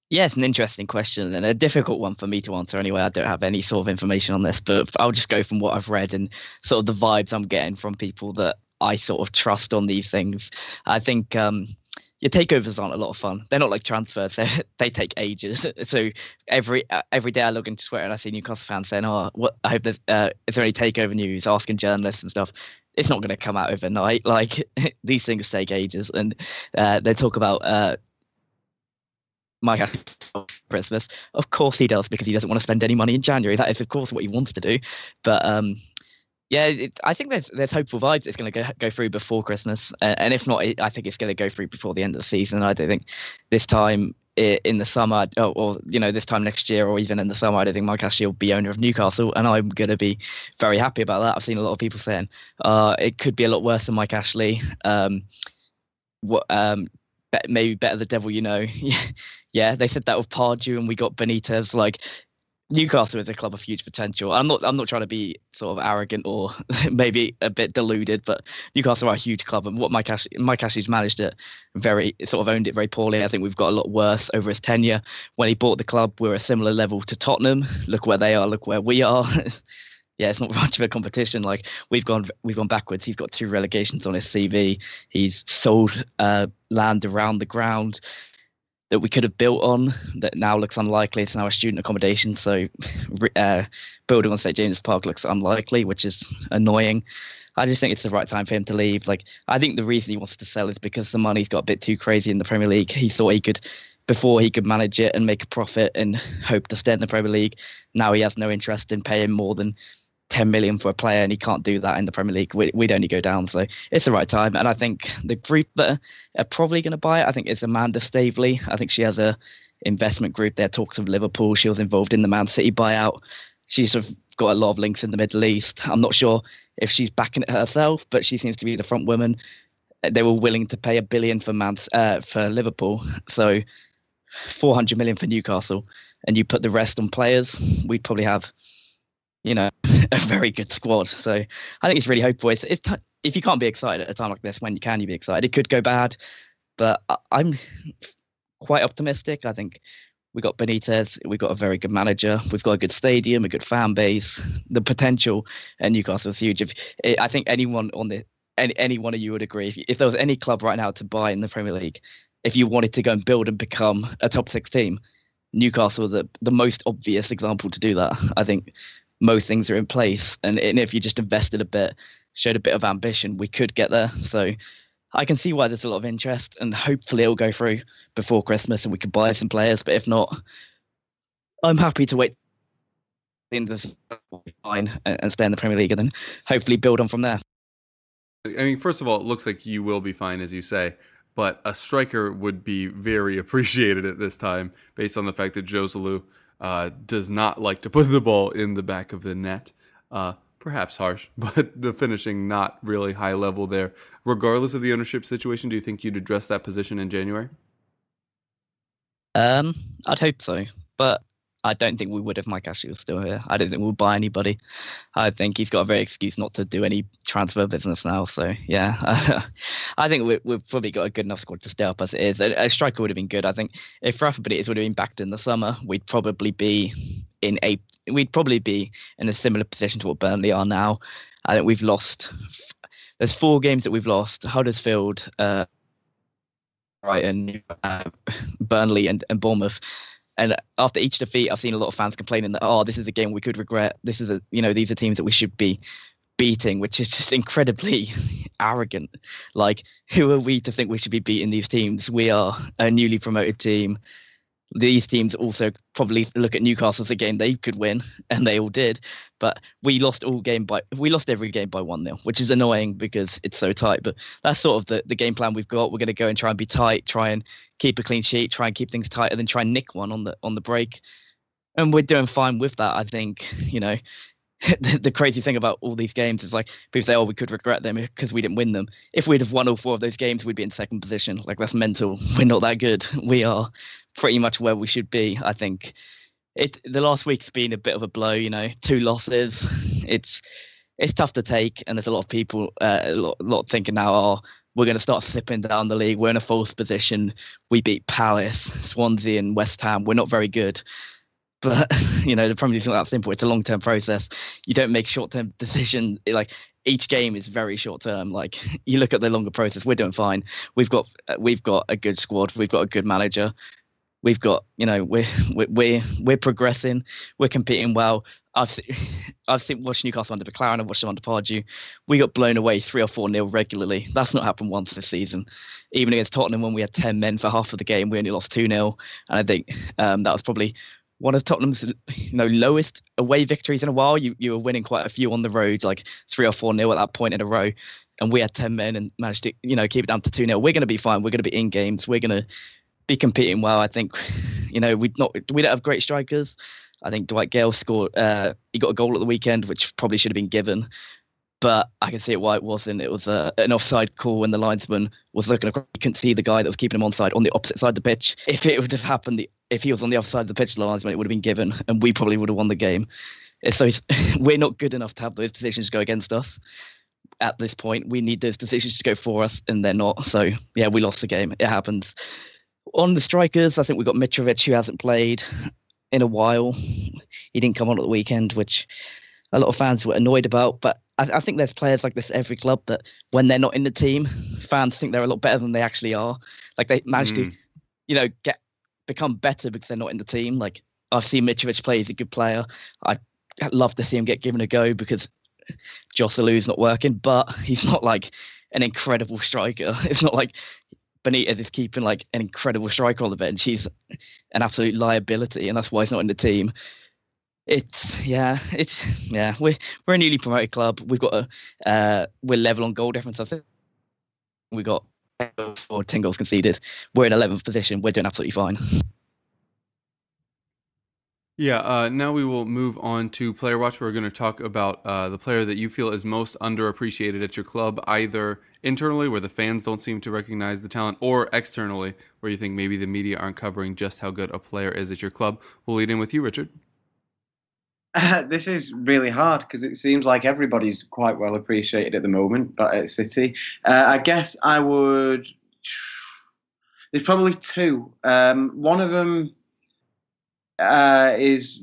Yeah, it's an interesting question and a difficult one for me to answer anyway. I don't have any sort of information on this, but I'll just go from what I've read and sort of the vibes I'm getting from people that I sort of trust on these things. I think um, your takeovers aren't a lot of fun. They're not like transfers. They, they take ages. So every every day I log into Twitter and I see Newcastle fans saying, oh, what, I hope there's, uh, is there any takeover news, asking journalists and stuff. it's not going to come out overnight. Like, these things take ages, and uh, they talk about uh, Mike Ashley Christmas. Of course he does, because he doesn't want to spend any money in January. That is, of course, what he wants to do. But um, yeah, it, I think there's there's hopeful vibes. It's going to go, go through before Christmas, uh, and if not, it, I think it's going to go through before the end of the season. I don't think this time in the summer, or, or you know, this time next year, or even in the summer, I don't think Mike Ashley will be owner of Newcastle, and I'm going to be very happy about that. I've seen a lot of people saying uh, it could be a lot worse than Mike Ashley. Um, what, um, be- maybe better the devil you know. Yeah, they said that with Pardew, and we got Benitez. Like, Newcastle is a club of huge potential. I'm not. I'm not trying to be sort of arrogant or maybe a bit deluded, but Newcastle are a huge club, and what Mike Ashley, Mike Ashley's managed it very sort of owned it very poorly. I think we've got a lot worse over his tenure. When he bought the club, we were a similar level to Tottenham. Look where they are. Look where we are. Yeah, it's not much of a competition. Like, we've gone, we've gone backwards. He's got two relegations on his C V. He's sold uh, land around the ground that we could have built on, that now looks unlikely. It's now a student accommodation, so uh, building on Saint James's Park looks unlikely, which is annoying. I just think it's the right time for him to leave. Like, I think the reason he wants to sell is because the money's got a bit too crazy in the Premier League. He thought he could, before he could manage it and make a profit and hope to stay in the Premier League. Now he has no interest in paying more than ten million for a player, and he can't do that in the Premier League. We, we'd only go down, so it's the right time. And I think the group that are probably going to buy it, I think it's Amanda Staveley. I think she has a investment group there, talks of Liverpool. She was involved in the Man City buyout. She's sort of got a lot of links in the Middle East. I'm not sure if she's backing it herself, but she seems to be the front woman. They were willing to pay a billion for Man uh, for Liverpool, so four hundred million for Newcastle, and you put the rest on players, we'd probably have, you know, a very good squad. So I think it's really hopeful. It's, it's t- if you can't be excited at a time like this, when you can you be excited? It could go bad, but I- I'm quite optimistic. I think we got Benitez, we got a very good manager, we've got a good stadium, a good fan base. The potential at Newcastle is huge. If, I think anyone on the any, any one of you would agree. If, if there was any club right now to buy in the Premier League, if you wanted to go and build and become a top six team, Newcastle the the most obvious example to do that. I think most things are in place, and, and if you just invested a bit, showed a bit of ambition, we could get there. So I can see why there's a lot of interest, and hopefully it'll go through before Christmas and we can buy some players. But if not, I'm happy to wait in the line and stay in the Premier League, and then hopefully build on from there. I mean, first of all, it looks like you will be fine, as you say, but a striker would be very appreciated at this time, based on the fact that Josselu Uh, does not like to put the ball in the back of the net. Uh, perhaps harsh, but the finishing not really high level there. Regardless of the ownership situation, do you think you'd address that position in January? Um, I'd hope so, but I don't think we would if Mike Ashley was still here. I don't think we'll buy anybody. I think he's got a very excuse not to do any transfer business now. So yeah, I think we, we've probably got a good enough squad to stay up as it is. A, a striker would have been good. I think if Rafa Benitez would have been backed in the summer, we'd probably be in a we'd probably be in a similar position to what Burnley are now. I think we've lost. There's four games that we've lost: Huddersfield, uh, Brighton, uh, Burnley, and, and Bournemouth. And after each defeat, I've seen a lot of fans complaining that, oh, this is a game we could regret. This is a, you know, these are teams that we should be beating, which is just incredibly arrogant. Like, who are we to think we should be beating these teams? We are a newly promoted team. These teams also probably look at Newcastle as a game they could win, and they all did. But we lost all game by we lost every game by one nil, which is annoying because it's so tight. But that's sort of the, the game plan we've got. We're going to go and try and be tight, try and keep a clean sheet, try and keep things tight, and then try and nick one on the on the break. And we're doing fine with that, I think. You know, the, the crazy thing about all these games is, like, people say, oh, we could regret them because we didn't win them. If we'd have won all four of those games, we'd be in second position. Like, that's mental. We're not that good. We are pretty much where we should be. I think it the last week's been a bit of a blow, you know, two losses. It's it's tough to take, and there's a lot of people uh, a lot, lot thinking now, oh, we're going to start slipping down the league. We're in a false position. We beat Palace, Swansea and West Ham. We're not very good. But, you know, the Premier League's not that simple. It's a long-term process. You don't make short-term decisions. Like, each game is very short-term. Like, you look at the longer process. We're doing fine. We've got we've got a good squad. We've got a good manager. We've got, you know, we're, we're, we're, we're progressing, we're competing well. I've th- I think watched Newcastle under McLaren. I watched them under Pardew. We got blown away three or four nil regularly. That's not happened once this season. Even against Tottenham, when we had ten men for half of the game, we only lost two nil. And I think um, that was probably one of Tottenham's you know lowest away victories in a while. You you were winning quite a few on the road, like three or four nil at that point in a row. And we had ten men and managed to, you know, keep it down to two nil. We're going to be fine. We're going to be in games. We're going to be competing well. I think, you know, we not we don't have great strikers. I think Dwight Gale scored. Uh, he got a goal at the weekend, which probably should have been given. But I can see why it wasn't. It was uh, an offside call when the linesman was looking across. You couldn't see the guy that was keeping him onside on the opposite side of the pitch. If it would have happened, the, if he was on the other side of the pitch, the linesman, it would have been given, and we probably would have won the game. So it's, we're not good enough to have those decisions go against us. At this point, we need those decisions to go for us, and they're not. So, yeah, we lost the game. It happens. On the strikers, I think we've got Mitrovic, who hasn't played in a while. He didn't come on at the weekend, which a lot of fans were annoyed about. But I, I think there's players like this at every club that when they're not in the team, fans think they're a lot better than they actually are. Like, they manage mm. to, you know, get become better because they're not in the team. Like, I've seen Mitrovic play. He's a good player. I'd love to see him get given a go because Josselu's not working, but he's not like an incredible striker. It's not like Benitez is keeping like an incredible striker on the bench. He's an absolute liability, and that's why he's not in the team. It's yeah, it's yeah. We're we're a newly promoted club. We've got a uh, we're level on goal difference. I think we got four ten goals conceded. We're in eleventh position. We're doing absolutely fine. Yeah, uh, now we will move on to Player Watch. We're going to talk about uh, the player that you feel is most underappreciated at your club, either internally, where the fans don't seem to recognize the talent, or externally, where you think maybe the media aren't covering just how good a player is at your club. We'll lead in with you, Richard. Uh, this is really hard because it seems like everybody's quite well appreciated at the moment, but at City. Uh, I guess I would... There's probably two. Um, one of them... Uh, is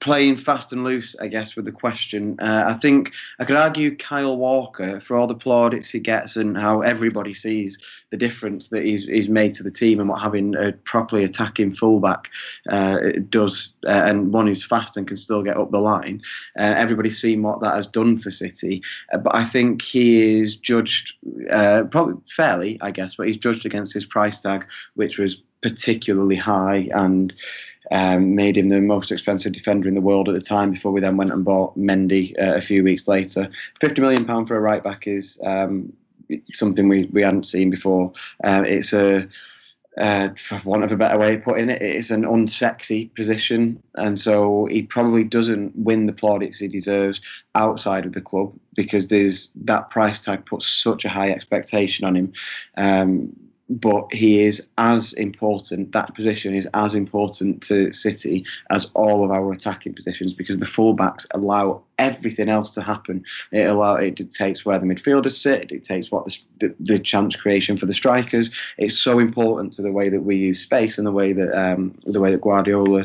playing fast and loose, I guess, with the question. Uh, I think I could argue Kyle Walker, for all the plaudits he gets and how everybody sees the difference that he's, he's made to the team and what having a properly attacking fullback uh, does, uh, and one who's fast and can still get up the line. Uh, everybody's seen what that has done for City. Uh, but I think he is judged uh, probably fairly, I guess, but he's judged against his price tag, which was particularly high and Um, made him the most expensive defender in the world at the time before we then went and bought Mendy uh, a few weeks later. fifty million pounds for a right-back is um, something we, we hadn't seen before. Uh, it's a, uh, for want of a better way of putting it, it's an unsexy position, and so he probably doesn't win the plaudits he deserves outside of the club because there's that price tag puts such a high expectation on him. Um But he is as important, that position is as important to City as all of our attacking positions because the fullbacks allow everything else to happen. It allows, it dictates where the midfielders sit, it dictates what the, the, the chance creation for the strikers. It's so important to the way that we use space and the way that um, the way that Guardiola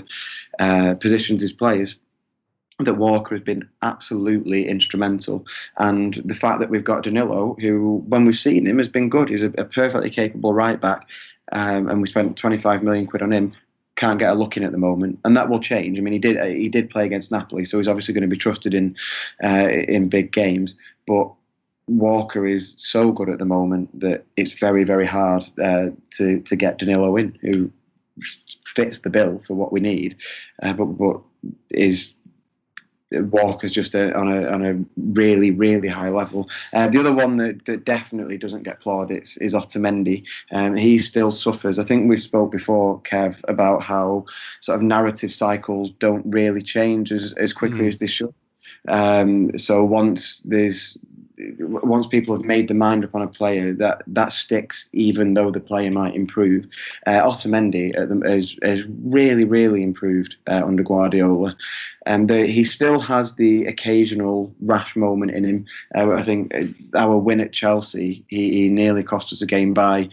uh, positions his players. That Walker has been absolutely instrumental, and the fact that we've got Danilo, who when we've seen him has been good, he's a, a perfectly capable right back, um, and we spent twenty-five million quid on him. Can't get a look in at the moment, and that will change. I mean, he did he did play against Napoli, so he's obviously going to be trusted in uh, in big games. But Walker is so good at the moment that it's very very hard uh, to to get Danilo in, who fits the bill for what we need, uh, but but is. Walker's just a, on a on a really really high level. Uh, the other one that, that definitely doesn't get plaudits is Otamendi. Um, he still suffers. I think we spoke before, Kev, about how sort of narrative cycles don't really change as as quickly mm-hmm. as they should. Um, so once there's once people have made the mind up on a player, that that sticks, even though the player might improve. Uh, Otamendi has, has really, really improved uh, under Guardiola. Um, the, he still has the occasional rash moment in him. Uh, I think our win at Chelsea, he, he nearly cost us a game by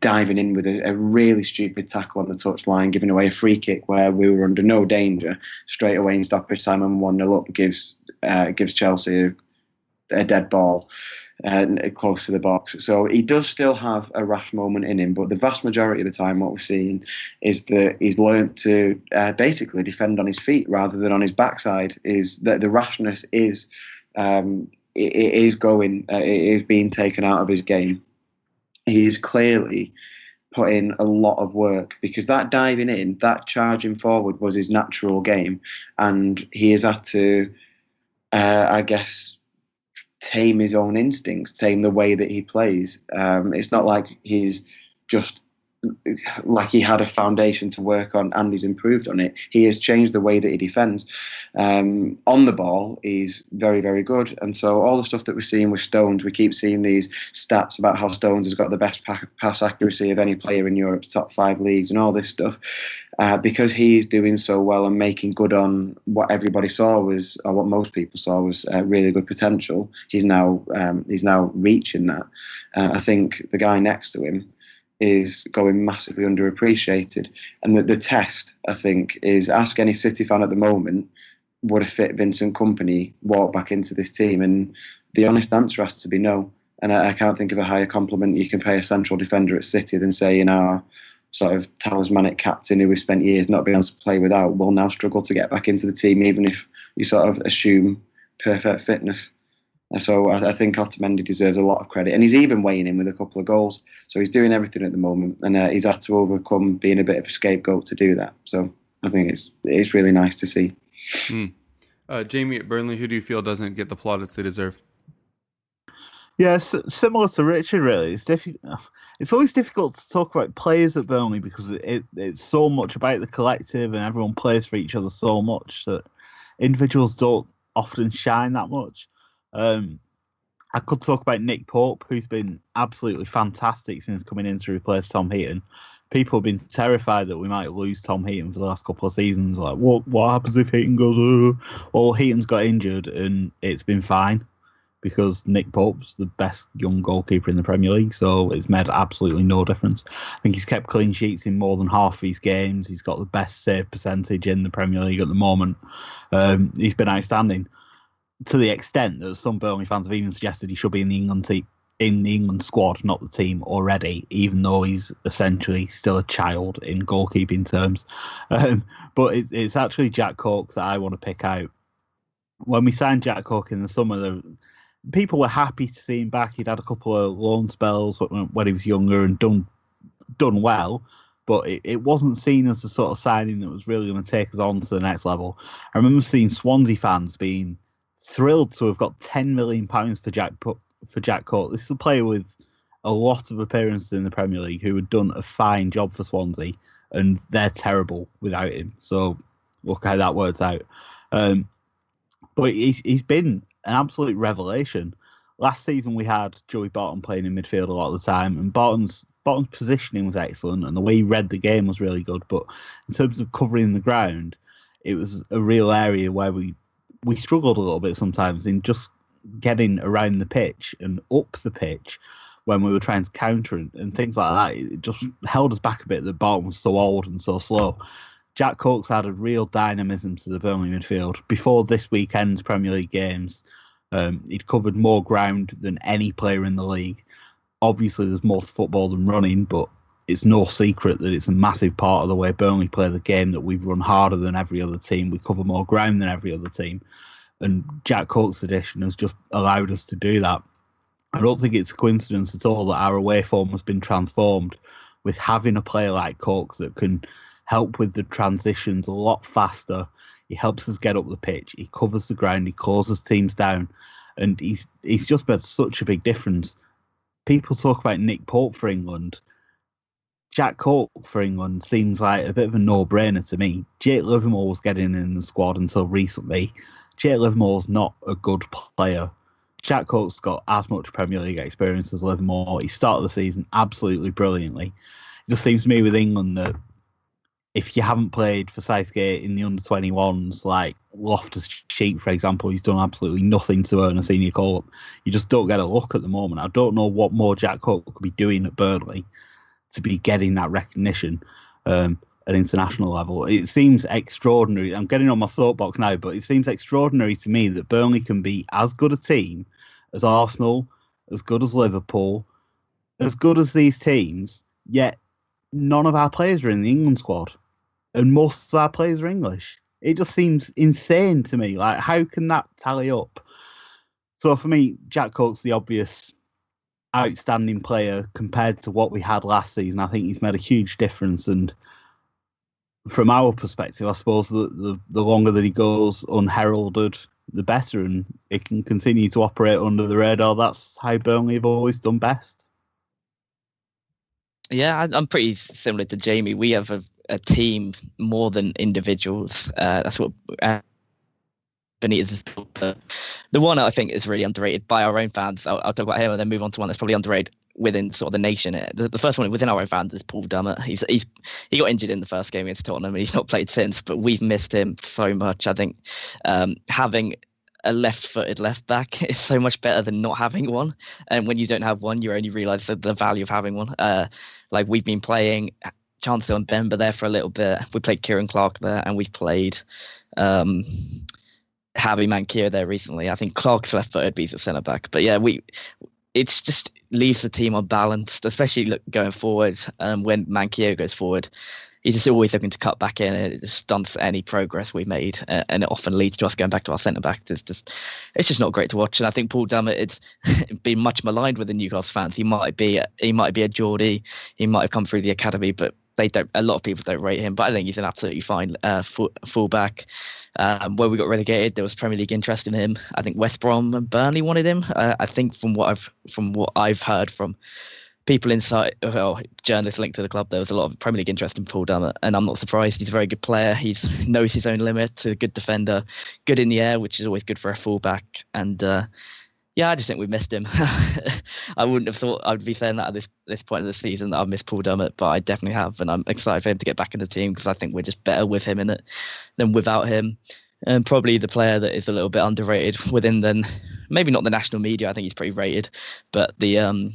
diving in with a, a really stupid tackle on the touchline, giving away a free kick where we were under no danger. Straight away in stoppage time and one nil up gives, uh, gives Chelsea a, a dead ball. uh, close to the box. So he does still have a rash moment in him, but the vast majority of the time what we're seeing is that he's learnt to uh, basically defend on his feet rather than on his backside. Is that the rashness is um, it, it is going, uh, it is being taken out of his game. He is clearly put in a lot of work, because that diving in, that charging forward was his natural game, and he has had to, uh, I guess, tame his own instincts, tame the way that he plays. Um, it's not like he's just like he had a foundation to work on and he's improved on it. He has changed the way that he defends. Um, on the ball, he's very, very good. And so all the stuff that we're seeing with Stones, we keep seeing these stats about how Stones has got the best pass accuracy of any player in Europe's top five leagues and all this stuff, uh, because he's doing so well and making good on what everybody saw was, or what most people saw was uh, really good potential. He's now, um, he's now reaching that. Uh, I think the guy next to him is going massively underappreciated. And the, the test, I think, is ask any City fan at the moment, would a fit Vincent Kompany walk back into this team? And the honest answer has to be no. And I, I can't think of a higher compliment you can pay a central defender at City than saying our sort of talismanic captain who we spent years not being able to play without will now struggle to get back into the team, even if you sort of assume perfect fitness. So I think Otamendi deserves a lot of credit. And he's even weighing in with a couple of goals. So he's doing everything at the moment. And uh, he's had to overcome being a bit of a scapegoat to do that. So I think it's it's really nice to see. Mm. Uh, Jamie, at Burnley, who do you feel doesn't get the plaudits they deserve? Yeah, s- similar to Richard, really. It's diffi- It's always difficult to talk about players at Burnley because it, it it's so much about the collective and everyone plays for each other so much that individuals don't often shine that much. Um, I could talk about Nick Pope, who's been absolutely fantastic since coming in to replace Tom Heaton. People have been terrified that we might lose Tom Heaton for the last couple of seasons. Like, what what happens if Heaton goes? Oh. Well, Heaton's got injured and it's been fine because Nick Pope's the best young goalkeeper in the Premier League, so it's made absolutely no difference. I think he's kept clean sheets in more than half of his games. He's got the best save percentage in the Premier League at the moment. Um, he's been outstanding, to the extent that some Burnley fans have even suggested he should be in the England team, in the England squad, not the team already, even though he's essentially still a child in goalkeeping terms. Um, but it, it's actually Jack Cork that I want to pick out. When we signed Jack Cork in the summer, the, people were happy to see him back. He'd had a couple of loan spells when, when he was younger and done done well, but it, it wasn't seen as the sort of signing that was really going to take us on to the next level. I remember seeing Swansea fans being thrilled to have got ten million pounds for Jack for Jack Cork. This is a player with a lot of appearances in the Premier League who had done a fine job for Swansea, and they're terrible without him. So look how that works out. Um, but he's, he's been an absolute revelation. Last season we had Joey Barton playing in midfield a lot of the time, and Barton's Barton's positioning was excellent, and the way he read the game was really good. But in terms of covering the ground, it was a real area where we we struggled a little bit sometimes in just getting around the pitch and up the pitch when we were trying to counter and, and things like that. It just held us back a bit that Barton was so old and so slow. Jack Cork's added real dynamism to the Burnley midfield. Before this weekend's Premier League games, um, he'd covered more ground than any player in the league. Obviously, there's more to football than running, but it's no secret that it's a massive part of the way Burnley play the game, that we run harder than every other team. We cover more ground than every other team. And Jack Cork's edition has just allowed us to do that. I don't think it's a coincidence at all that our away form has been transformed with having a player like Cork that can help with the transitions a lot faster. He helps us get up the pitch. He covers the ground. He closes teams down. And he's, he's just made such a big difference. People talk about Nick Pope for England. Jack Cork for England seems like a bit of a no-brainer to me. Jake Livermore was getting in the squad until recently. Jake Livermore's not a good player. Jack Cork's got as much Premier League experience as Livermore. He started the season absolutely brilliantly. It just seems to me with England that if you haven't played for Southgate in the under twenty-ones, like Loftus-Cheek, for example, he's done absolutely nothing to earn a senior call-up. You just don't get a look at the moment. I don't know what more Jack Cork could be doing at Burnley to be getting that recognition um, at international level. It seems extraordinary. I'm getting on my soapbox now, but it seems extraordinary to me that Burnley can be as good a team as Arsenal, as good as Liverpool, as good as these teams, yet none of our players are in the England squad. And most of our players are English. It just seems insane to me. Like, how can that tally up? So for me, Jack Coates, the obvious outstanding player compared to what we had last season. I think he's made a huge difference. And from our perspective, I suppose the, the, the longer that he goes unheralded, the better. And it can continue to operate under the radar. That's how Burnley have always done best. Yeah, I'm pretty similar to Jamie. We have a, a team more than individuals. Uh, that's what uh, Benitez is. But the one I think is really underrated by our own fans, I'll, I'll talk about him and then move on to one that's probably underrated within sort of the nation. The, the first one within our own fans is Paul Dummett. He's, he's He got injured in the first game against Tottenham and he's not played since, but we've missed him so much. I think um, having a left-footed left-back is so much better than not having one. And when you don't have one, you only realise the, the value of having one. Uh, like, we've been playing Chancellor and Bemba there for a little bit. We played Kieran Clark there, and we've played um, Javi Manquillo there recently. I think Clark's left-footed, he's a centre-back. But yeah, we it's just leaves the team unbalanced, especially look, going forward. Um, when Manquillo goes forward, he's just always looking to cut back in, and it stunts any progress we made, and it often leads to us going back to our centre-back. It's just, it's just not great to watch. And I think Paul Dummett, it's been much maligned with the Newcastle fans. He might be, he might be a Geordie, he might have come through the academy, but they don't. A lot of people don't rate him. But I think he's an absolutely fine uh, fullback. Um, where we got relegated, there was Premier League interest in him. I think West Brom and Burnley wanted him. Uh, I think from what I've from what I've heard from. People inside, well, journalists linked to the club, there was a lot of Premier League interest in Paul Dummett, and I'm not surprised. He's a very good player. He knows his own limits, a good defender, good in the air, which is always good for a fullback. And uh, yeah, I just think we missed him. I wouldn't have thought I'd be saying that at this, this point of the season, that I've missed Paul Dummett, but I definitely have, and I'm excited for him to get back in the team because I think we're just better with him in it than without him. And probably the player that is a little bit underrated within, then maybe not the national media. I think he's pretty rated, but the um.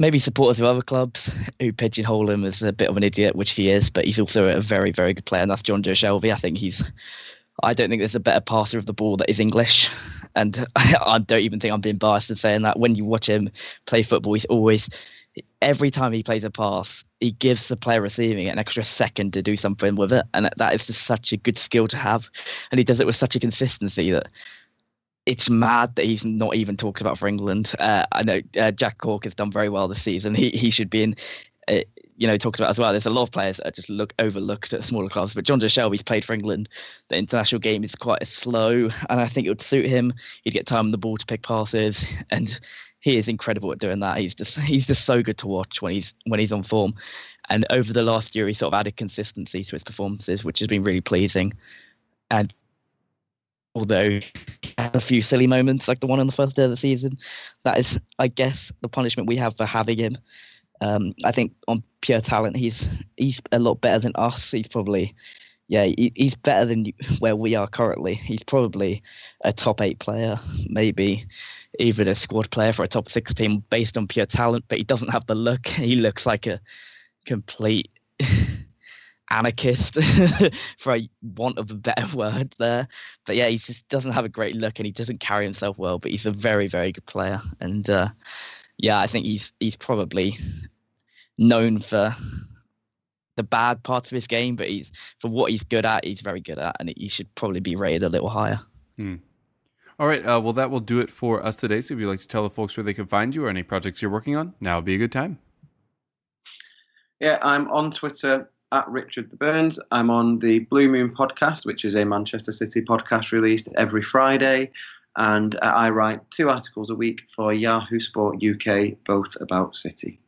Maybe supporters of other clubs who pigeonhole him as a bit of an idiot, which he is, but he's also a very, very good player, and that's Jonjo Shelvey. I think he's, I don't think there's a better passer of the ball that is English, and I, I don't even think I'm being biased in saying that. When you watch him play football, he's always, every time he plays a pass, he gives the player receiving it an extra second to do something with it, and that is just such a good skill to have, and he does it with such a consistency that it's mad that he's not even talked about for England. Uh, I know uh, Jack Cork has done very well this season. He he should be in, uh, you know, talked about as well. There's a lot of players that are just look overlooked at smaller clubs. But Jonjo Shelvey's played for England. The international game is quite slow, and I think it would suit him. He'd get time on the ball to pick passes, and he is incredible at doing that. He's just he's just so good to watch when he's when he's on form. And over the last year, he sort of added consistency to his performances, which has been really pleasing. And although he had a few silly moments, like the one on the first day of the season, that is, I guess, the punishment we have for having him. Um, I think on pure talent, he's he's a lot better than us. He's probably, yeah, he, he's better than where we are currently. He's probably a top eight player, maybe even a squad player for a top six team based on pure talent. But he doesn't have the look. He looks like a complete anarchist for a want of a better word there, but yeah, he just doesn't have a great look and he doesn't carry himself well, but he's a very, very good player. And uh yeah, I think he's he's probably known for the bad parts of his game, but he's for what he's good at, he's very good at, and he should probably be rated a little higher. hmm. All right, uh well, that will do it for us today. So if you'd like to tell the folks where they can find you or any projects you're working on, now would be a good time. Yeah, I'm on Twitter at Richard Burns. I'm on the Blue Moon podcast, which is a Manchester City podcast released every Friday. And uh, I write two articles a week for Yahoo Sport U K, both about City.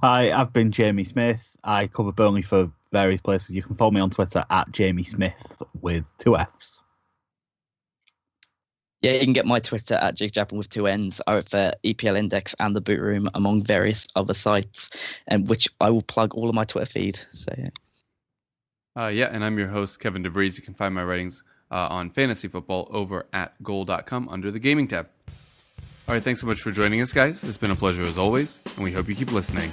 Hi, I've been Jamie Smith. I cover Burnley for various places. You can follow me on Twitter at Jamie Smith with two Fs. Yeah, you can get my Twitter at Jake Japan with two N's. I wrote for E P L Index and the Boot Room, among various other sites, and which I will plug all of my Twitter feed. So yeah, uh, yeah, and I'm your host, Kevin DeVries. You can find my writings uh, on fantasy football over at goal dot com under the gaming tab. All right, thanks so much for joining us, guys. It's been a pleasure as always, and we hope you keep listening.